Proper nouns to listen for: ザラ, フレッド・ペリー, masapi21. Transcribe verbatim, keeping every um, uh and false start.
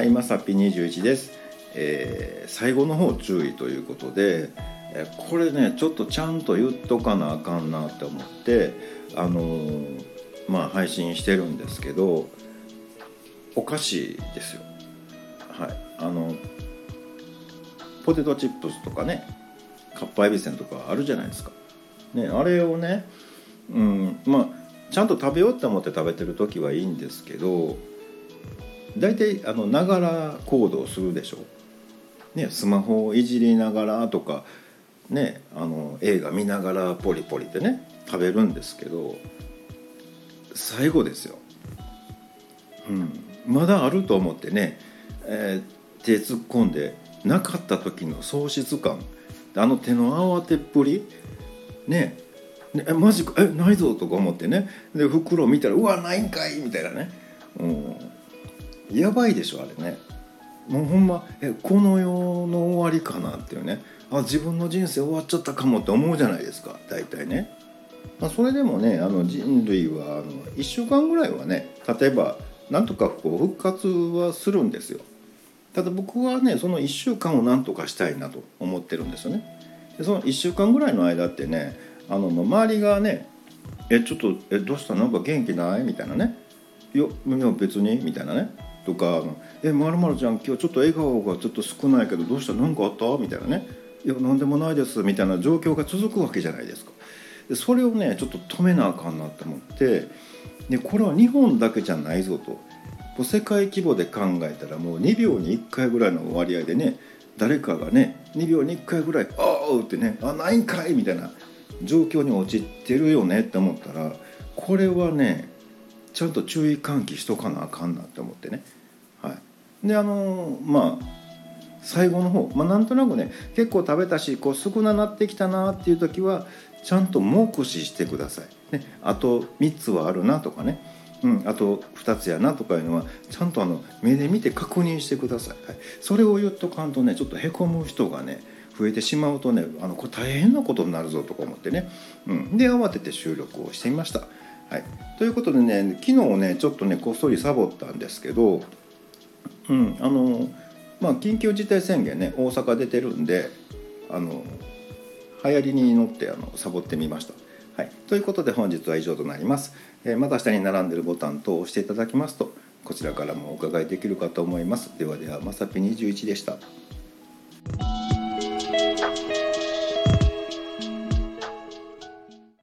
はい、まさぴにじゅういちです、えー、最後の方注意ということで、えー、これねちょっとちゃんと言っとかなあかんなって思ってあのー、まあ配信してるんですけど、お菓子ですよ。はい、あのポテトチップスとかね、かっぱえびせんとかあるじゃないですか、ね、あれをね、うん、まあちゃんと食べようって思って食べてる時はいいんですけど、大体あのながら行動するでしょ、ね、スマホをいじりながらとか、ね、あの映画見ながらポリポリってね食べるんですけど、最後ですよ、うん、まだあると思ってね、えー、手突っ込んでなかった時の喪失感、あの手の慌てっぷりね、えマジかえないぞとか思ってね、で袋見たらうわないんかいみたいなね、うん、やばいでしょあれね、もうほんまえこの世の終わりかなっていうね、あ自分の人生終わっちゃったかもって思うじゃないですか大体ね、まあ、それでもねあの人類はあのいっしゅうかんぐらいはね例えばなんとかこう復活はするんですよ。ただ僕はねそのいっしゅうかんをなんとかしたいなと思ってるんですよね。でそのいっしゅうかんぐらいの間ってねあの周りがねえちょっとえどうしたなんか元気ないみたいなね、よいや別にみたいなねとか、えまるまるちゃん今日ちょっと笑顔がちょっと少ないけどどうしたなんかあったみたいなね、いやなんでもないですみたいな状況が続くわけじゃないですか。でそれをねちょっと止めなあかんなと思って、でこれは日本だけじゃないぞと、世界規模で考えたらもうにびょうにいっかいぐらいの割合でね誰かがねにびょうにいっかいぐらい「おう!」ってね「あないんかい!」みたいな状況に陥ってるよねって思ったら、これはねちゃんと注意喚起しとかなあかんなって思ってね、はい、であのー、まあ最後の方、まあ、なんとなくね結構食べたしこう少ななってきたなっていう時はちゃんと目視してください、ね、あとみっつはあるなとかね、うん、あとふたつやなとかいうのはちゃんとあの目で見て確認してください、はい、それを言っとかんとねちょっとへこむ人がね増えてしまうとね、あのこれ大変なことになるぞとか思ってね、うん、で慌てて収録をしてみました、はい、ということでね昨日ねちょっとねこっそりサボったんですけど、うんあのまあ、緊急事態宣言ね大阪出てるんであの流行りに乗ってあのサボってみました、はい、ということで本日は以上となります。えー、また下に並んでるボタン等を押していただきますとこちらからもお伺いできるかと思います。ではではまさぴにじゅういちでした。